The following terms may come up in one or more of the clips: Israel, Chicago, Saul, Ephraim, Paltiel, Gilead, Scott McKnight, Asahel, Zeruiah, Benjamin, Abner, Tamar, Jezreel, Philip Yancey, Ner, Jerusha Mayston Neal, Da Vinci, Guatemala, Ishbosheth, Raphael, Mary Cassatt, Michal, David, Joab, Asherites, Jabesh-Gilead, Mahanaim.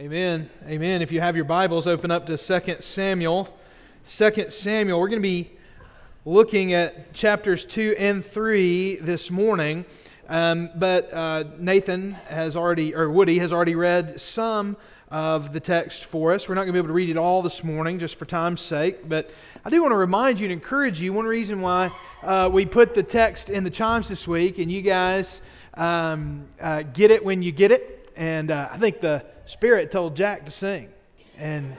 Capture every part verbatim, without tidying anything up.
Amen. Amen. If you have your Bibles, open up to Second Samuel. Second Samuel, we're going to be looking at chapters two and three this morning, um, but uh, Nathan has already, or Woody has already read some of the text for us. We're not going to be able to read it all this morning just for time's sake, but I do want to remind you and encourage you. One reason why uh, we put the text in the chimes this week, and you guys um, uh, get it when you get it. And uh, I think the Spirit told Jack to sing, and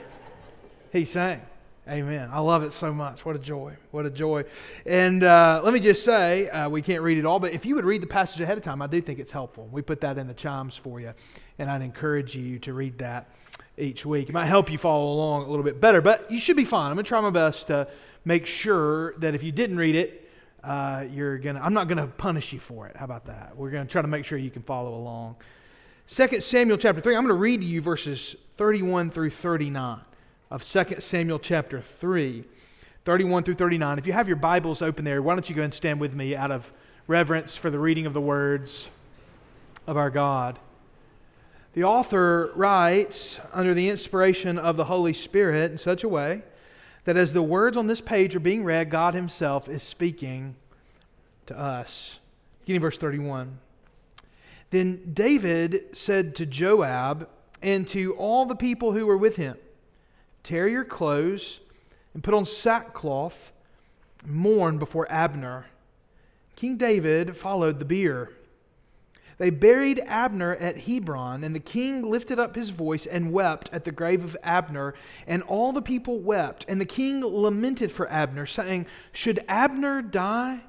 he sang. Amen. I love it so much. What a joy. What a joy. And uh, let me just say, uh, we can't read it all, but if you would read the passage ahead of time, I do think it's helpful. We put that in the chimes for you, and I'd encourage you to read that each week. It might help you follow along a little bit better, but you should be fine. I'm going to try my best to make sure that if you didn't read it, uh, you're going to, I'm not going to punish you for it. How about that? We're going to try to make sure you can follow along. Second Samuel chapter three, I'm going to read to you verses thirty-one through thirty-nine of Second Samuel chapter three, thirty-one through thirty-nine. If you have your Bibles open there, why don't you go and stand with me out of reverence for the reading of the words of our God. The author writes under the inspiration of the Holy Spirit in such a way that as the words on this page are being read, God Himself is speaking to us. Beginning verse thirty-one. Then David said to Joab and to all the people who were with him, "Tear your clothes and put on sackcloth, and mourn before Abner." King David followed the bier. They buried Abner at Hebron, and the king lifted up his voice and wept at the grave of Abner, and all the people wept. And the king lamented for Abner, saying, "Should Abner die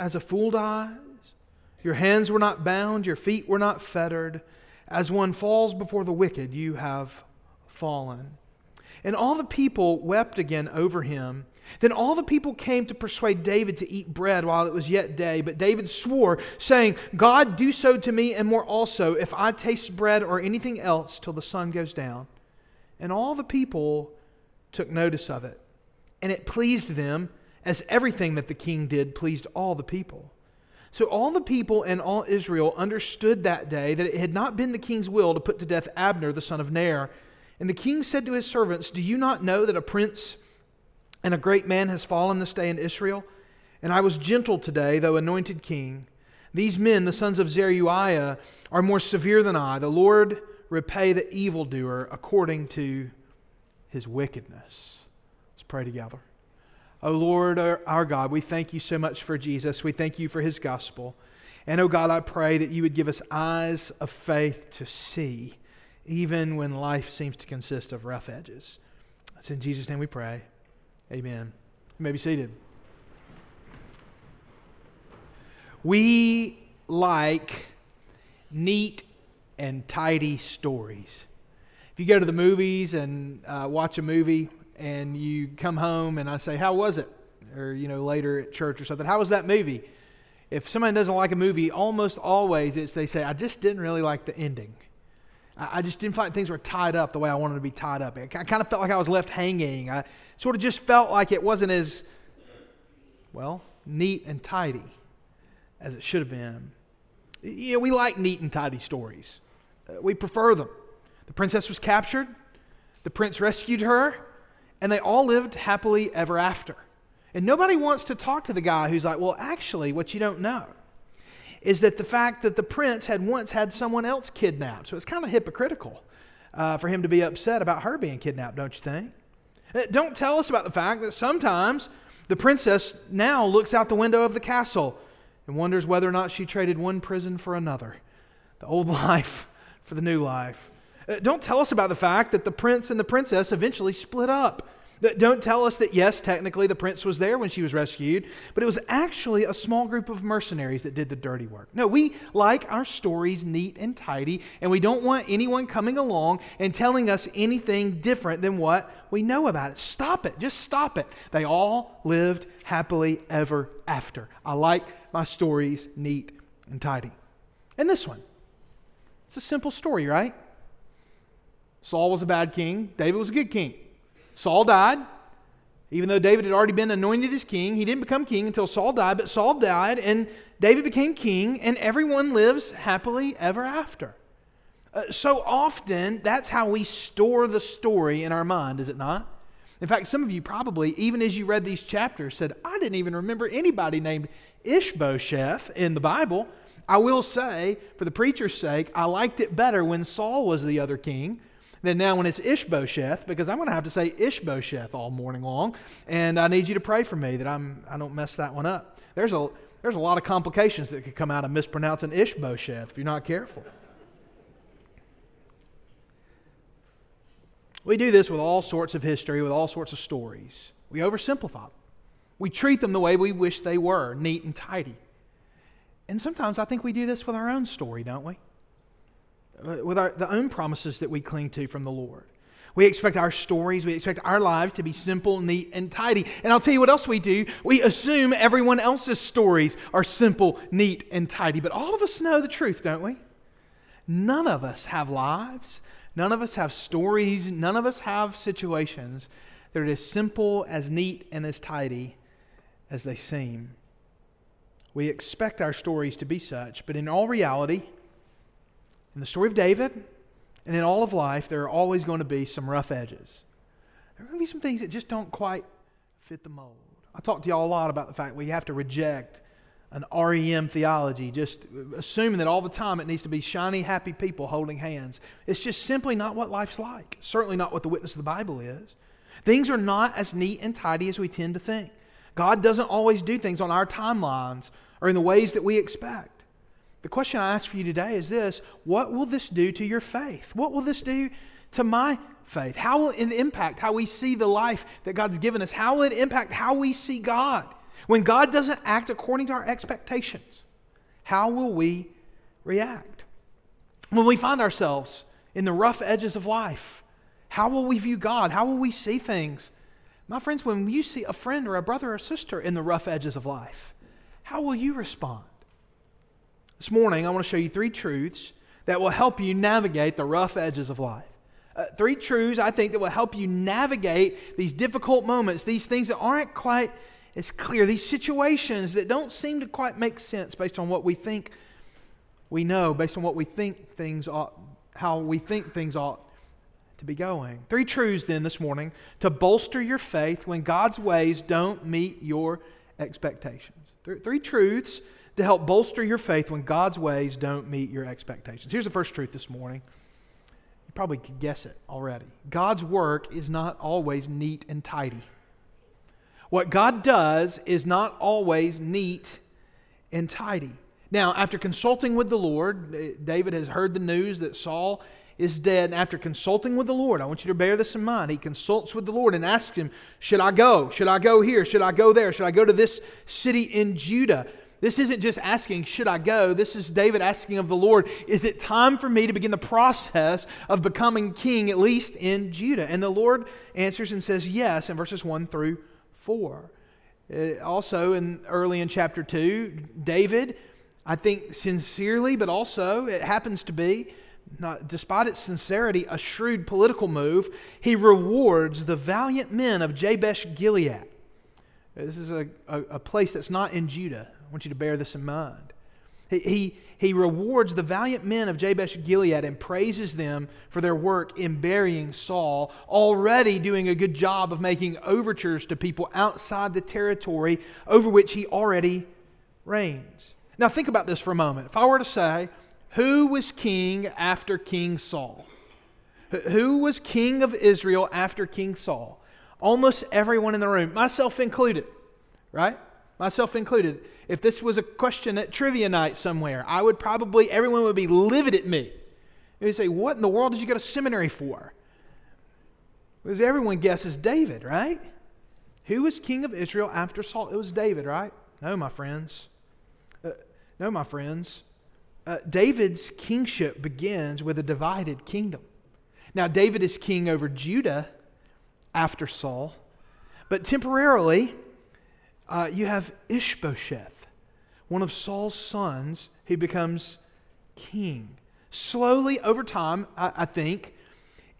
as a fool dies? Your hands were not bound, your feet were not fettered. As one falls before the wicked, you have fallen." And all the people wept again over him. Then all the people came to persuade David to eat bread while it was yet day. But David swore, saying, "God, do so to me and more also, if I taste bread or anything else till the sun goes down." And all the people took notice of it. And it pleased them, as everything that the king did pleased all the people. So all the people and all Israel understood that day that it had not been the king's will to put to death Abner the son of Ner. And the king said to his servants, "Do you not know that a prince and a great man has fallen this day in Israel? And I was gentle today, though anointed king. These men, the sons of Zeruiah, are more severe than I. The Lord repay the evildoer according to his wickedness." Let's pray together. O Lord, our God, we thank you so much for Jesus. We thank you for his gospel. And, O God, I pray that you would give us eyes of faith to see, even when life seems to consist of rough edges. It's in Jesus' name we pray. Amen. You may be seated. We like neat and tidy stories. If you go to the movies and uh, watch a movie, and you come home and I say, "How was it?" Or, you know, later at church or something, "How was that movie?" If somebody doesn't like a movie, almost always it's they say, "I just didn't really like the ending. I just didn't feel like things were tied up the way I wanted to be tied up. I kind of felt like I was left hanging. I sort of just felt like it wasn't as, well, neat and tidy as it should have been." You know, we like neat and tidy stories. We prefer them. The princess was captured. The prince rescued her. And they all lived happily ever after. And nobody wants to talk to the guy who's like, "Well, actually, what you don't know is that the fact that the prince had once had someone else kidnapped." So it's kind of hypocritical uh, for him to be upset about her being kidnapped, don't you think? Don't tell us about the fact that sometimes the princess now looks out the window of the castle and wonders whether or not she traded one prison for another, the old life for the new life. Don't tell us about the fact that the prince and the princess eventually split up. Don't tell us that, yes, technically the prince was there when she was rescued, but it was actually a small group of mercenaries that did the dirty work. No, we like our stories neat and tidy, and we don't want anyone coming along and telling us anything different than what we know about it. Stop it. Just stop it. They all lived happily ever after. I like my stories neat and tidy. And this one, it's a simple story, right? Saul was a bad king. David was a good king. Saul died. Even though David had already been anointed as king, he didn't become king until Saul died. But Saul died, and David became king, and everyone lives happily ever after. Uh, so often, that's how we store the story in our mind, is it not? In fact, some of you probably, even as you read these chapters, said, I didn't even remember anybody named Ishbosheth in the Bible. I will say, for the preacher's sake, I liked it better when Saul was the other king than now when it's Ishbosheth, because I'm going to have to say Ishbosheth all morning long, and I need you to pray for me that I'm, I don't mess that one up. There's a, there's a lot of complications that could come out of mispronouncing Ishbosheth if you're not careful. We do this with all sorts of history, with all sorts of stories. We oversimplify them. We treat them the way we wish they were, neat and tidy. And sometimes I think we do this with our own story, don't we? With our, the own promises that we cling to from the Lord. We expect our stories, we expect our lives to be simple, neat, and tidy. And I'll tell you what else we do. We assume everyone else's stories are simple, neat, and tidy. But all of us know the truth, don't we? None of us have lives. None of us have stories. None of us have situations that are as simple, as neat, and as tidy as they seem. We expect our stories to be such, but in all reality, in the story of David and in all of life, there are always going to be some rough edges. There are going to be some things that just don't quite fit the mold. I talk to y'all a lot about the fact we have to reject an R E M theology, just assuming that all the time it needs to be shiny, happy people holding hands. It's just simply not what life's like. Certainly not what the witness of the Bible is. Things are not as neat and tidy as we tend to think. God doesn't always do things on our timelines or in the ways that we expect. The question I ask for you today is this: what will this do to your faith? What will this do to my faith? How will it impact how we see the life that God's given us? How will it impact how we see God? When God doesn't act according to our expectations, how will we react? When we find ourselves in the rough edges of life, how will we view God? How will we see things? My friends, when you see a friend or a brother or sister in the rough edges of life, how will you respond? This morning, I want to show you three truths that will help you navigate the rough edges of life. Uh, three truths, I think, that will help you navigate these difficult moments, these things that aren't quite It's clear, these situations that don't seem to quite make sense based on what we think we know, based on what we think things ought, how we think things ought to be going. Three truths then this morning to bolster your faith when God's ways don't meet your expectations. Three truths to help bolster your faith when God's ways don't meet your expectations. Here's the first truth this morning. You probably could guess it already. God's work is not always neat and tidy. What God does is not always neat and tidy. Now, after consulting with the Lord, David has heard the news that Saul is dead. And after consulting with the Lord, I want you to bear this in mind. He consults with the Lord and asks him, should I go? Should I go here? Should I go there? Should I go to this city in Judah? This isn't just asking, should I go? This is David asking of the Lord, is it time for me to begin the process of becoming king, at least in Judah? And the Lord answers and says yes in verses one through four. Uh, also, in early in chapter two, David, I think sincerely, but also it happens to be, not, despite its sincerity, a shrewd political move. He rewards the valiant men of Jabesh-Gilead. This is a, a, a place that's not in Judah. I want you to bear this in mind. He, he, he rewards the valiant men of Jabesh-Gilead and praises them for their work in burying Saul, already doing a good job of making overtures to people outside the territory over which he already reigns. Now think about this for a moment. If I were to say, who was king after King Saul? Who was king of Israel after King Saul? Almost everyone in the room, myself included, right? Myself included. If this was a question at trivia night somewhere, I would probably, everyone would be livid at me. They would say, what in the world did you go to seminary for? Because everyone guesses David, right? Who was king of Israel after Saul? It was David, right? No, my friends. Uh, no, my friends. Uh, David's kingship begins with a divided kingdom. Now, David is king over Judah after Saul, but temporarily, Uh, you have Ishbosheth, one of Saul's sons, who becomes king. Slowly over time, I, I think,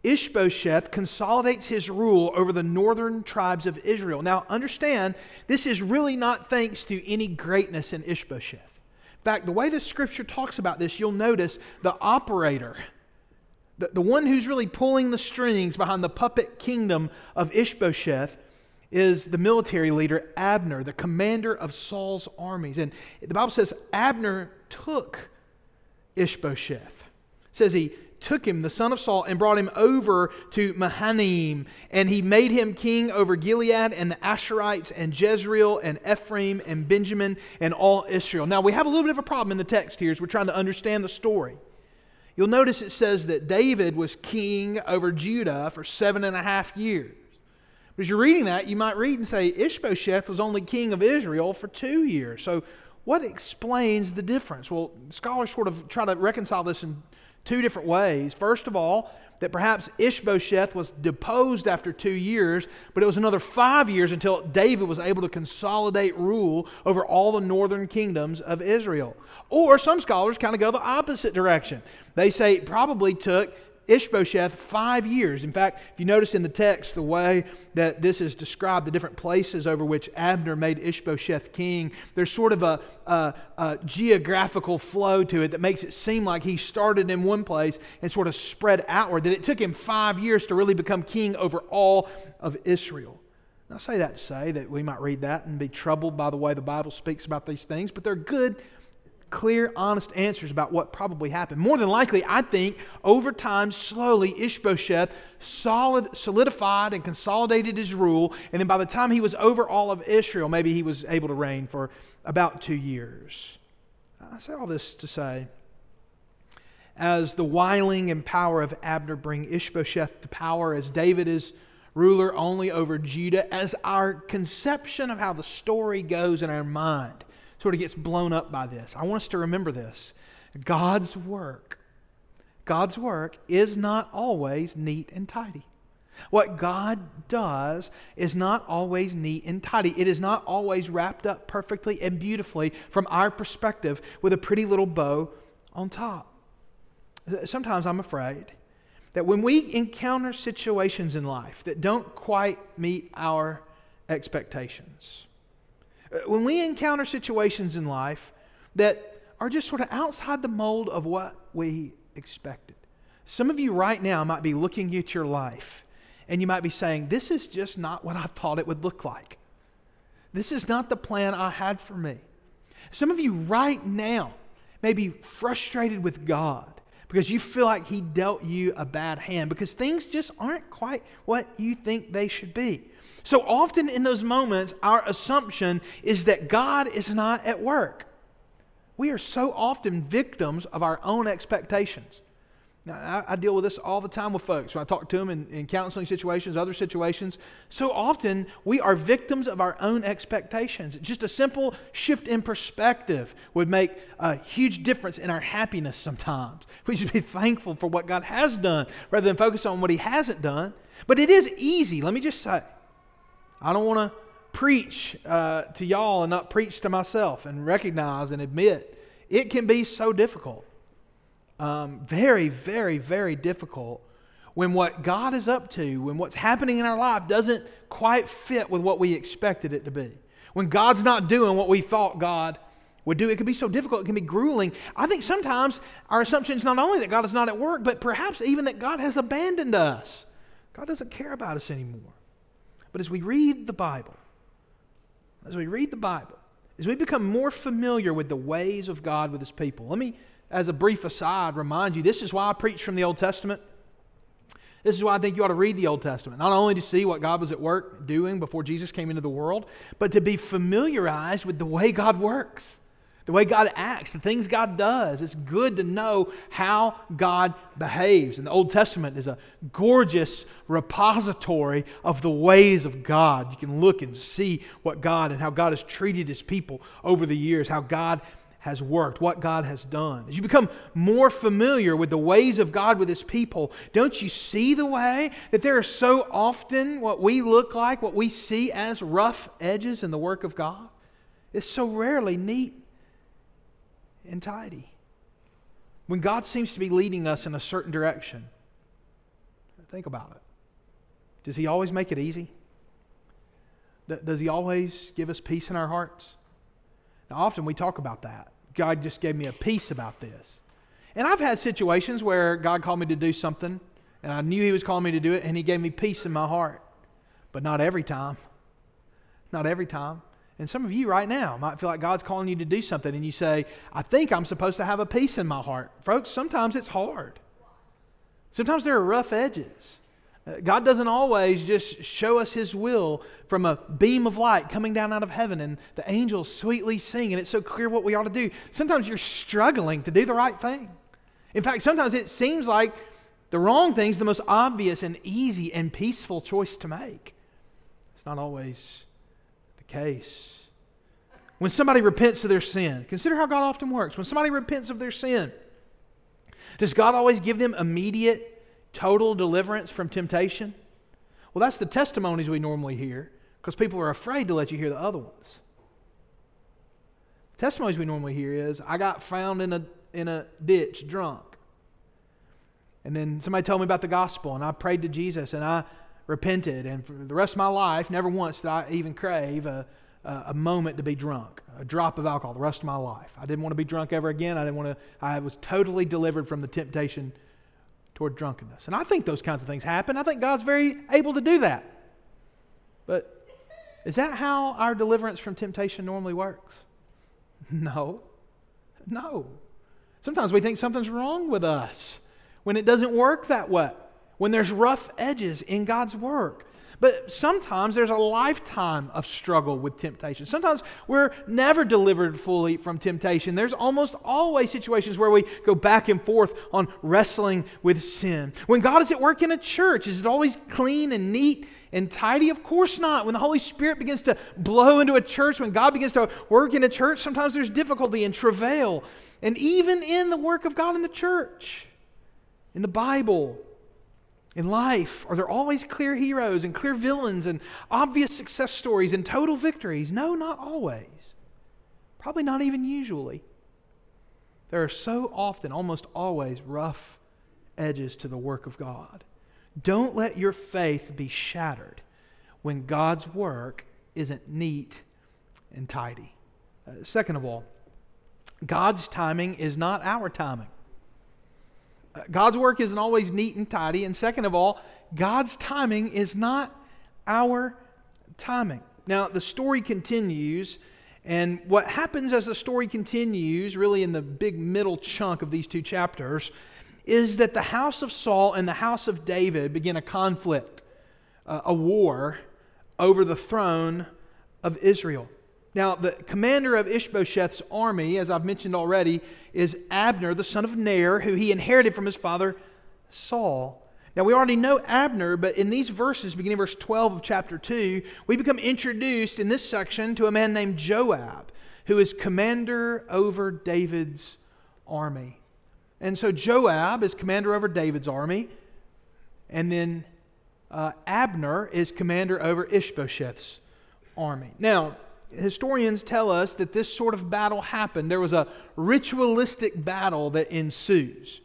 Ishbosheth consolidates his rule over the northern tribes of Israel. Now understand, this is really not thanks to any greatness in Ishbosheth. In fact, the way the scripture talks about this, you'll notice the operator the, the one who's really pulling the strings behind the puppet kingdom of Ishbosheth is the military leader Abner, the commander of Saul's armies. And the Bible says Abner took Ishbosheth. It says he took him, the son of Saul, and brought him over to Mahanaim. And he made him king over Gilead and the Asherites and Jezreel and Ephraim and Benjamin and all Israel. Now we have a little bit of a problem in the text here as we're trying to understand the story. You'll notice it says that David was king over Judah for seven and a half years. But as you're reading that, you might read and say, Ishbosheth was only king of Israel for two years. So what explains the difference? Well, scholars sort of try to reconcile this in two different ways. First of all, that perhaps Ishbosheth was deposed after two years, but it was another five years until David was able to consolidate rule over all the northern kingdoms of Israel. Or some scholars kind of go the opposite direction. They say it probably took Ishbosheth five years. In fact, if you notice in the text, the way that this is described, the different places over which Abner made Ishbosheth king, there's sort of a, a, a geographical flow to it that makes it seem like he started in one place and sort of spread outward, that it took him five years to really become king over all of Israel. And I say that to say that we might read that and be troubled by the way the Bible speaks about these things, but they're good, clear, honest answers about what probably happened. More than likely, I think, over time, slowly, Ishbosheth solid, solidified and consolidated his rule, and then by the time he was over all of Israel, maybe he was able to reign for about two years. I say all this to say, as the wiling and power of Abner bring Ishbosheth to power, as David is ruler only over Judah, as our conception of how the story goes in our mind sort of gets blown up by this, I want us to remember this. God's work, God's work is not always neat and tidy. What God does is not always neat and tidy. It is not always wrapped up perfectly and beautifully from our perspective with a pretty little bow on top. Sometimes I'm afraid that when we encounter situations in life that don't quite meet our expectations, when we encounter situations in life that are just sort of outside the mold of what we expected. Some of you right now might be looking at your life and you might be saying, this is just not what I thought it would look like. This is not the plan I had for me. Some of you right now may be frustrated with God because you feel like He dealt you a bad hand because things just aren't quite what you think they should be. So often in those moments, our assumption is that God is not at work. We are so often victims of our own expectations. Now, I, I deal with this all the time with folks. When I talk to them in, in counseling situations, other situations, so often we are victims of our own expectations. Just a simple shift in perspective would make a huge difference in our happiness sometimes. We should be thankful for what God has done rather than focus on what He hasn't done. But it is easy, let me just say, I don't want to preach uh, to y'all and not preach to myself and recognize and admit it can be so difficult. Um, very, very, very difficult when what God is up to, when what's happening in our life doesn't quite fit with what we expected it to be. When God's not doing what we thought God would do, it can be so difficult, it can be grueling. I think sometimes our assumption is not only that God is not at work, but perhaps even that God has abandoned us. God doesn't care about us anymore. But as we read the Bible, as we read the Bible, as we become more familiar with the ways of God with His people, let me, as a brief aside, remind you, this is why I preach from the Old Testament. This is why I think you ought to read the Old Testament, not only to see what God was at work doing before Jesus came into the world, but to be familiarized with the way God works, the way God acts, the things God does. It's good to know how God behaves. And the Old Testament is a gorgeous repository of the ways of God. You can look and see what God and how God has treated His people over the years, how God has worked, what God has done. As you become more familiar with the ways of God with His people, don't you see the way that there are so often what we look like, what we see as rough edges in the work of God? It's so rarely neat and tidy. When God seems to be leading us in a certain direction, think about it. Does He always make it easy? Does He always give us peace in our hearts? Now, often we talk about that. God just gave me a peace about this. And I've had situations where God called me to do something, and I knew He was calling me to do it, and He gave me peace in my heart. But not every time. Not every time. And some of you right now might feel like God's calling you to do something, and you say, I think I'm supposed to have a peace in my heart. Folks, sometimes it's hard. Sometimes there are rough edges. God doesn't always just show us His will from a beam of light coming down out of heaven and the angels sweetly sing and it's so clear what we ought to do. Sometimes you're struggling to do the right thing. In fact, sometimes it seems like the wrong thing's the most obvious and easy and peaceful choice to make. It's not always the case. When somebody repents of their sin, consider how God often works. When somebody repents of their sin, does God always give them immediate total deliverance from temptation? Well, that's the testimonies we normally hear because people are afraid to let you hear the other ones. The testimonies we normally hear is, I got found in a, in a ditch drunk. And then somebody told me about the gospel and I prayed to Jesus and I repented. And for the rest of my life, never once did I even crave a, a, a moment to be drunk, a drop of alcohol the rest of my life. I didn't want to be drunk ever again. I didn't want to, I was totally delivered from the temptation toward drunkenness. And I think those kinds of things happen. I think God's very able to do that. But is that how our deliverance from temptation normally works? No. No. Sometimes we think something's wrong with us when it doesn't work that way, when there's rough edges in God's work. But sometimes there's a lifetime of struggle with temptation. Sometimes we're never delivered fully from temptation. There's almost always situations where we go back and forth on wrestling with sin. When God is at work in a church, is it always clean and neat and tidy? Of course not. When the Holy Spirit begins to blow into a church, when God begins to work in a church, sometimes there's difficulty and travail. And even in the work of God in the church, in the Bible, in life, are there always clear heroes and clear villains and obvious success stories and total victories? No, not always. Probably not even usually. There are so often, almost always, rough edges to the work of God. Don't let your faith be shattered when God's work isn't neat and tidy. Uh, second of all, God's timing is not our timing. God's work isn't always neat and tidy. And second of all, God's timing is not our timing. Now, the story continues. And what happens as the story continues, really in the big middle chunk of these two chapters, is that the house of Saul and the house of David begin a conflict, uh, a war over the throne of Israel. Now, the commander of Ishbosheth's army, as I've mentioned already, is Abner, the son of Ner, who he inherited from his father Saul. Now, we already know Abner, but in these verses, beginning verse twelve of chapter two, we become introduced in this section to a man named Joab, who is commander over David's army. And so Joab is commander over David's army, and then uh, Abner is commander over Ishbosheth's army. Now, historians tell us that this sort of battle happened. There was a ritualistic battle that ensues.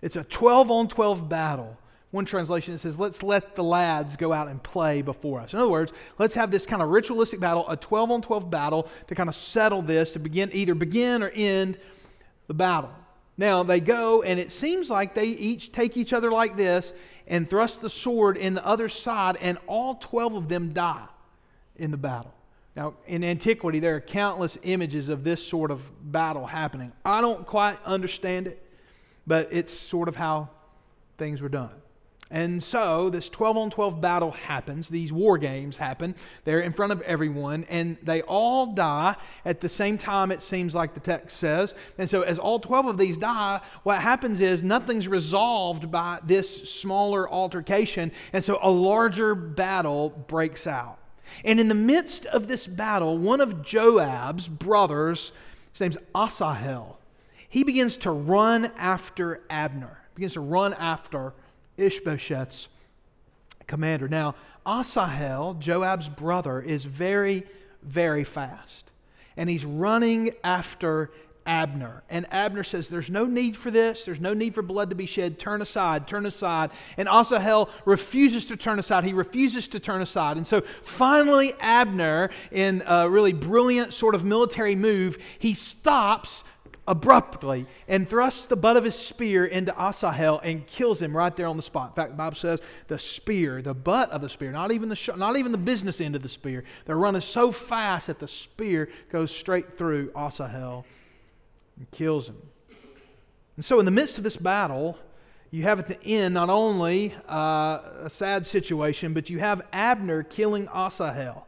It's a twelve on twelve battle. One translation says, let's let the lads go out and play before us. In other words, let's have this kind of ritualistic battle, a twelve on twelve battle to kind of settle this, to begin either begin or end the battle. Now they go, and it seems like they each take each other like this and thrust the sword in the other side, and all twelve of them die in the battle. Now, in antiquity, there are countless images of this sort of battle happening. I don't quite understand it, but it's sort of how things were done. And so this twelve on twelve battle happens. These war games happen. They're in front of everyone, and they all die at the same time, it seems like the text says. And so as all twelve of these die, what happens is nothing's resolved by this smaller altercation, and so a larger battle breaks out. And in the midst of this battle, one of Joab's brothers, his name's Asahel, he begins to run after Abner, begins to run after Ishbosheth's commander. Now, Asahel, Joab's brother, is very, very fast. And he's running after Abner. And Abner says, there's no need for this. There's no need for blood to be shed. Turn aside, turn aside. And Asahel refuses to turn aside. He refuses to turn aside. And so finally Abner, in a really brilliant sort of military move, he stops abruptly and thrusts the butt of his spear into Asahel and kills him right there on the spot. In fact, the Bible says the spear, the butt of the spear, not even the sh- not even the business end of the spear. They're running so fast that the spear goes straight through Asahel and kills him. And so in the midst of this battle, you have at the end not only uh, a sad situation, but you have Abner killing Asahel.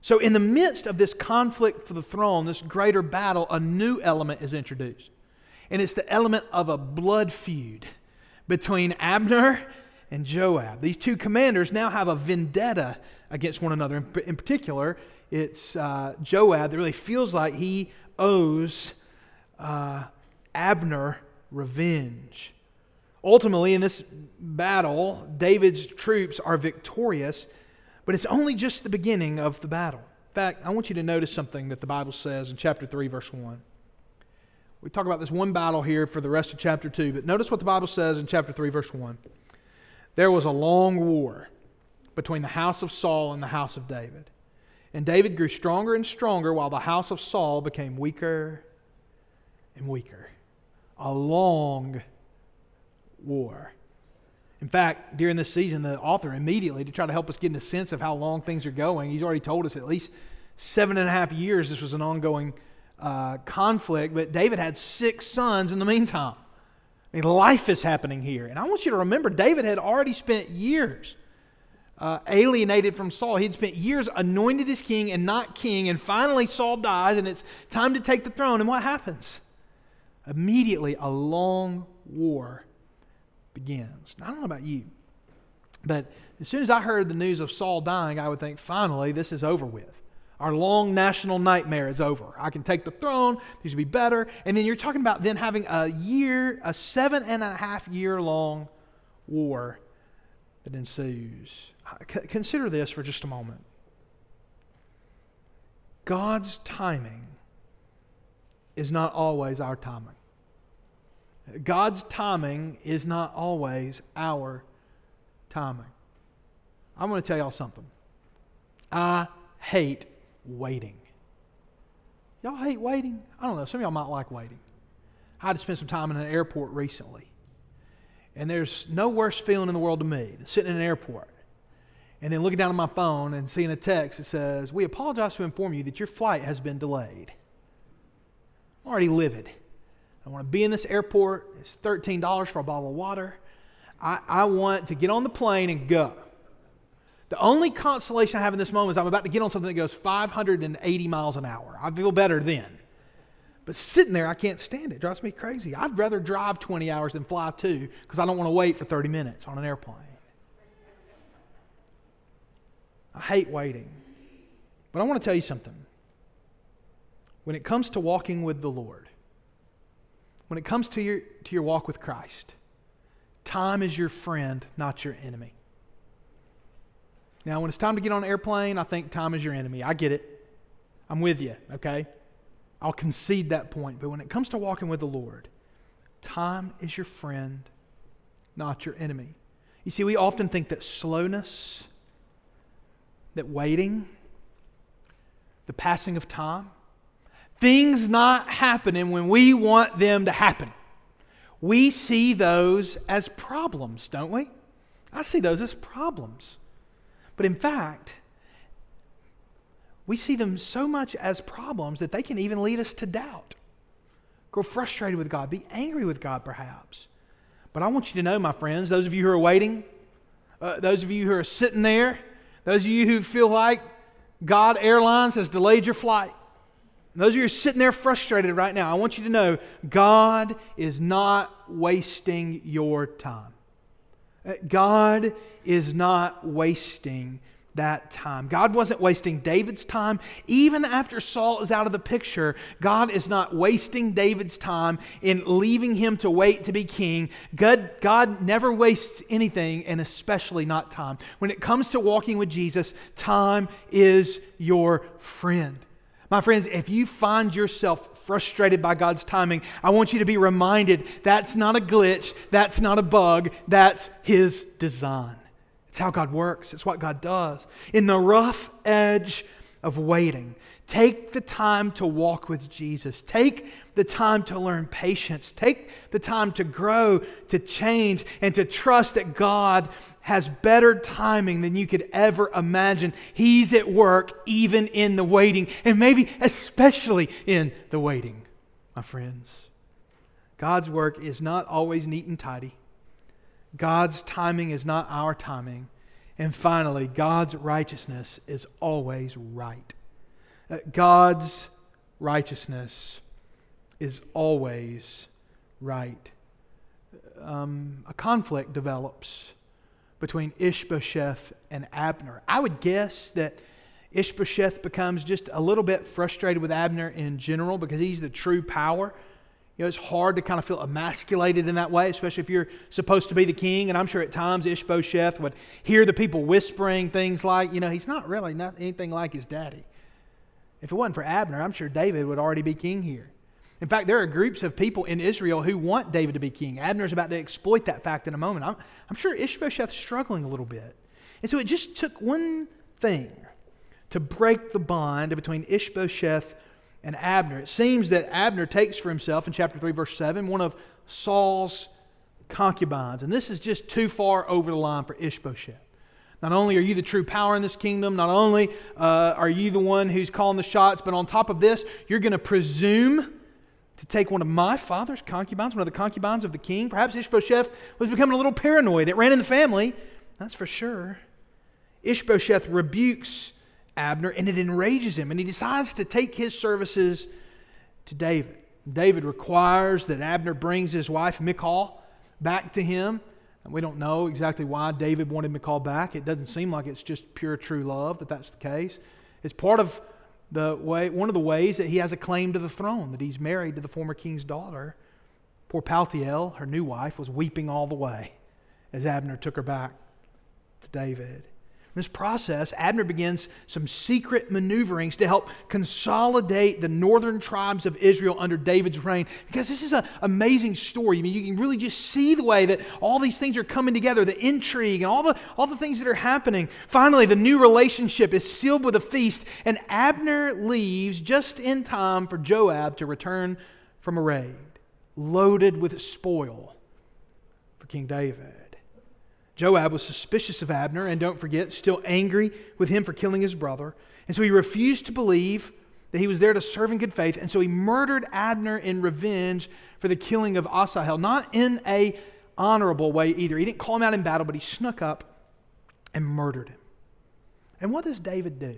So in the midst of this conflict for the throne, this greater battle, a new element is introduced. And it's the element of a blood feud between Abner and Joab. These two commanders now have a vendetta against one another. In, in particular, it's uh, Joab that really feels like he owes uh, Abner revenge. Ultimately, in this battle, David's troops are victorious, but it's only just the beginning of the battle. In fact, I want you to notice something that the Bible says in chapter three, verse one. We talk about this one battle here for the rest of chapter two, but notice what the Bible says in chapter three, verse one. There was a long war between the house of Saul and the house of David. And David grew stronger and stronger while the house of Saul became weaker and weaker. A long war. In fact, during this season, the author immediately, to try to help us get in a sense of how long things are going, he's already told us at least seven and a half years this was an ongoing uh, conflict, but David had six sons in the meantime. I mean, life is happening here. And I want you to remember, David had already spent years uh, alienated from Saul. He'd spent years anointed as king and not king, and finally Saul dies, and it's time to take the throne. And what happens? Immediately, a long war begins. Now, I don't know about you, but as soon as I heard the news of Saul dying, I would think, finally, this is over with. Our long national nightmare is over. I can take the throne. These will be better. And then you're talking about then having a year, a seven and a half year long war that ensues. Consider this for just a moment. God's timing is not always our timing. God's timing is not always our timing. I'm going to tell y'all something. I hate waiting. Y'all hate waiting? I don't know. Some of y'all might like waiting. I had to spend some time in an airport recently. And there's no worse feeling in the world to me than sitting in an airport and then looking down at my phone and seeing a text that says, "We apologize to inform you that your flight has been delayed." I'm already livid. I want to be in this airport. It's thirteen dollars for a bottle of water. I, I want to get on the plane and go. The only consolation I have in this moment is I'm about to get on something that goes five hundred eighty miles an hour. I feel better then. But sitting there, I can't stand it. It drives me crazy. I'd rather drive twenty hours than fly two because I don't want to wait for thirty minutes on an airplane. I hate waiting. But I want to tell you something. When it comes to walking with the Lord, when it comes to your, to your walk with Christ, time is your friend, not your enemy. Now, when it's time to get on an airplane, I think time is your enemy. I get it. I'm with you, okay? I'll concede that point. But when it comes to walking with the Lord, time is your friend, not your enemy. You see, we often think that slowness, that waiting, the passing of time, things not happening when we want them to happen. We see those as problems, don't we? I see those as problems. But in fact, we see them so much as problems that they can even lead us to doubt. Grow frustrated with God, be angry with God perhaps. But I want you to know, my friends, those of you who are waiting, uh, those of you who are sitting there, those of you who feel like God Airlines has delayed your flight, those of you who are sitting there frustrated right now, I want you to know God is not wasting your time. God is not wasting that time. God wasn't wasting David's time. Even after Saul is out of the picture, God is not wasting David's time in leaving him to wait to be king. God, God never wastes anything, and especially not time. When it comes to walking with Jesus, time is your friend. My friends, if you find yourself frustrated by God's timing, I want you to be reminded that's not a glitch, that's not a bug, that's His design. It's how God works. It's what God does. In the rough edge of waiting. Take the time to walk with Jesus. Take the time to learn patience. Take the time to grow, to change, and to trust that God has better timing than you could ever imagine. He's at work even in the waiting, and maybe especially in the waiting, my friends. God's work is not always neat and tidy. God's timing is not our timing. And finally, God's righteousness is always right. God's righteousness is always right. Um, a conflict develops between Ishbosheth and Abner. I would guess that Ishbosheth becomes just a little bit frustrated with Abner in general because he's the true power. You know, it's hard to kind of feel emasculated in that way, especially if you're supposed to be the king. And I'm sure at times Ishbosheth would hear the people whispering things like, you know, he's not really not anything like his daddy. If it wasn't for Abner, I'm sure David would already be king here. In fact, there are groups of people in Israel who want David to be king. Abner's about to exploit that fact in a moment. I'm, I'm sure Ishbosheth's struggling a little bit. And so it just took one thing to break the bond between Ishbosheth and Abner. It seems that Abner takes for himself, in chapter three, verse seven, one of Saul's concubines. And this is just too far over the line for Ishbosheth. Not only are you the true power in this kingdom, not only uh, are you the one who's calling the shots, but on top of this, you're going to presume to take one of my father's concubines, one of the concubines of the king. Perhaps Ishbosheth was becoming a little paranoid. It ran in the family, that's for sure. Ishbosheth rebukes Abner, and it enrages him, and he decides to take his services to David. David requires that Abner brings his wife Michal back to him. And we don't know exactly why David wanted Michal back. It doesn't seem like it's just pure true love that that's the case. It's part of the way, one of the ways that he has a claim to the throne, that he's married to the former king's daughter. Poor Paltiel, her new wife, was weeping all the way as Abner took her back to David. In this process, Abner begins some secret maneuverings to help consolidate the northern tribes of Israel under David's reign. Because this is an amazing story. I mean, you can really just see the way that all these things are coming together, the intrigue and all the, all the things that are happening. Finally, the new relationship is sealed with a feast, and Abner leaves just in time for Joab to return from a raid, loaded with spoil for King David. Joab was suspicious of Abner, and don't forget, still angry with him for killing his brother. And so he refused to believe that he was there to serve in good faith. And so he murdered Abner in revenge for the killing of Asahel, not in a honorable way either. He didn't call him out in battle, but he snuck up and murdered him. And what does David do?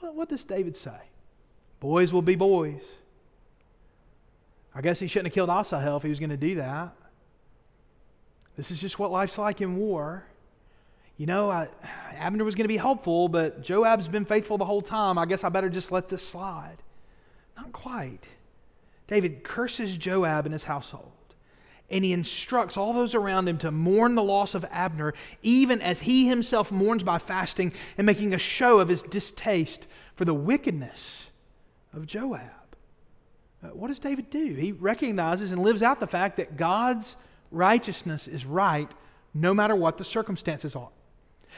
What does David say? Boys will be boys. I guess he shouldn't have killed Asahel if he was going to do that. This is just what life's like in war. You know, I, Abner was going to be helpful, but Joab's been faithful the whole time. I guess I better just let this slide. Not quite. David curses Joab and his household, and he instructs all those around him to mourn the loss of Abner, even as he himself mourns by fasting and making a show of his distaste for the wickedness of Joab. What does David do? He recognizes and lives out the fact that God's righteousness is right no matter what the circumstances are,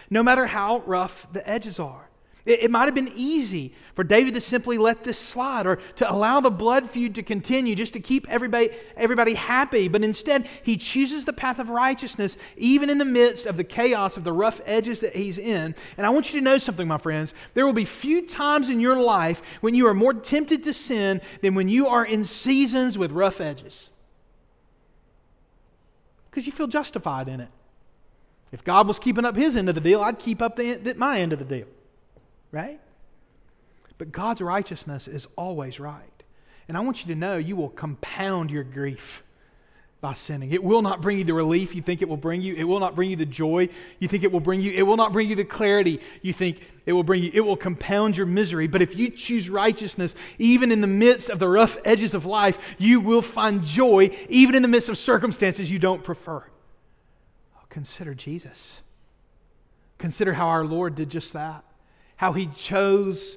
no matter how rough the edges are. It, it might have been easy for David to simply let this slide or to allow the blood feud to continue just to keep everybody, everybody happy, but instead he chooses the path of righteousness even in the midst of the chaos of the rough edges that he's in. And I want you to know something, my friends. There will be few times in your life when you are more tempted to sin than when you are in seasons with rough edges. Because you feel justified in it. If God was keeping up his end of the deal, I'd keep up the end, my end of the deal. Right? But God's righteousness is always right. And I want you to know you will compound your grief by sinning. It will not bring you the relief you think it will bring you. It will not bring you the joy you think it will bring you. It will not bring you the clarity you think it will bring you. It will compound your misery. But if you choose righteousness, even in the midst of the rough edges of life, you will find joy, even in the midst of circumstances you don't prefer. Oh, consider Jesus. Consider how our Lord did just that. How he chose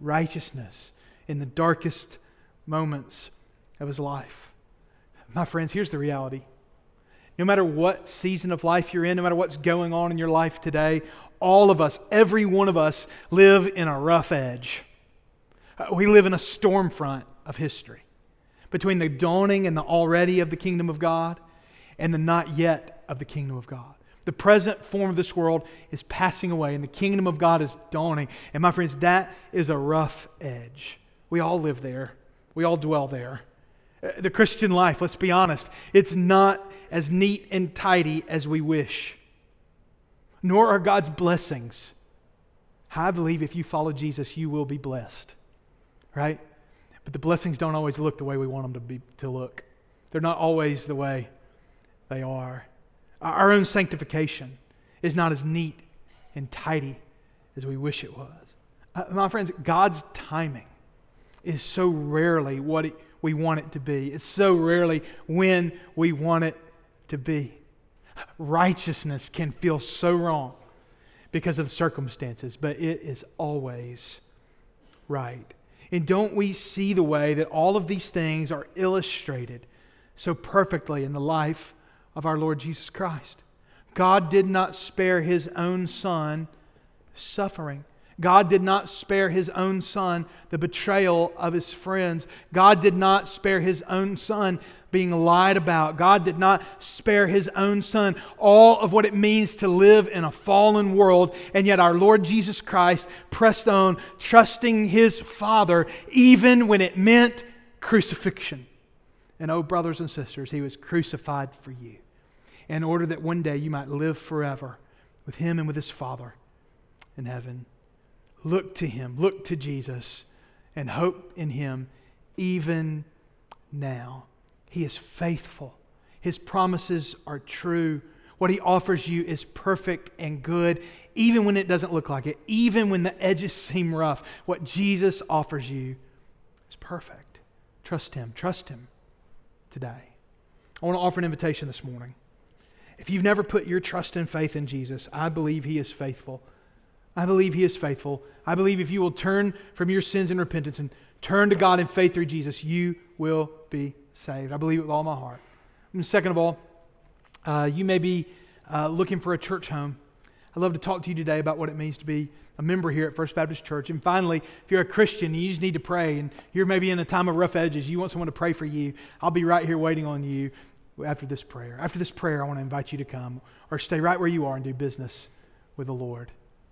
righteousness in the darkest moments of his life. My friends, here's the reality. No matter what season of life you're in, no matter what's going on in your life today, all of us, every one of us, live in a rough edge. We live in a storm front of history between the dawning and the already of the kingdom of God and the not yet of the kingdom of God. The present form of this world is passing away and the kingdom of God is dawning. And my friends, that is a rough edge. We all live there. We all dwell there. The Christian life, let's be honest, it's not as neat and tidy as we wish. Nor are God's blessings. I believe if you follow Jesus, you will be blessed. Right? But the blessings don't always look the way we want them to be to look. They're not always the way they are. Our own sanctification is not as neat and tidy as we wish it was. Uh, my friends, God's timing is so rarely what it, we want it to be. It's so rarely when we want it to be. Righteousness can feel so wrong because of the circumstances, but it is always right. And don't we see the way that all of these things are illustrated so perfectly in the life of our Lord Jesus Christ? God did not spare His own Son suffering. God did not spare His own Son the betrayal of His friends. God did not spare His own Son being lied about. God did not spare His own Son all of what it means to live in a fallen world. And yet our Lord Jesus Christ pressed on, trusting His Father, even when it meant crucifixion. And oh, brothers and sisters, He was crucified for you in order that one day you might live forever with Him and with His Father in heaven. Look to Him, look to Jesus, and hope in Him even now. He is faithful. His promises are true. What He offers you is perfect and good, even when it doesn't look like it, even when the edges seem rough. What Jesus offers you is perfect. Trust Him. Trust Him today. I want to offer an invitation this morning. If you've never put your trust and faith in Jesus, I believe He is faithful. I believe He is faithful. I believe if you will turn from your sins and repentance and turn to God in faith through Jesus, you will be saved. I believe it with all my heart. And second of all, uh, you may be uh, looking for a church home. I'd love to talk to you today about what it means to be a member here at First Baptist Church. And finally, if you're a Christian and you just need to pray and you're maybe in a time of rough edges, you want someone to pray for you, I'll be right here waiting on you after this prayer. After this prayer, I want to invite you to come or stay right where you are and do business with the Lord.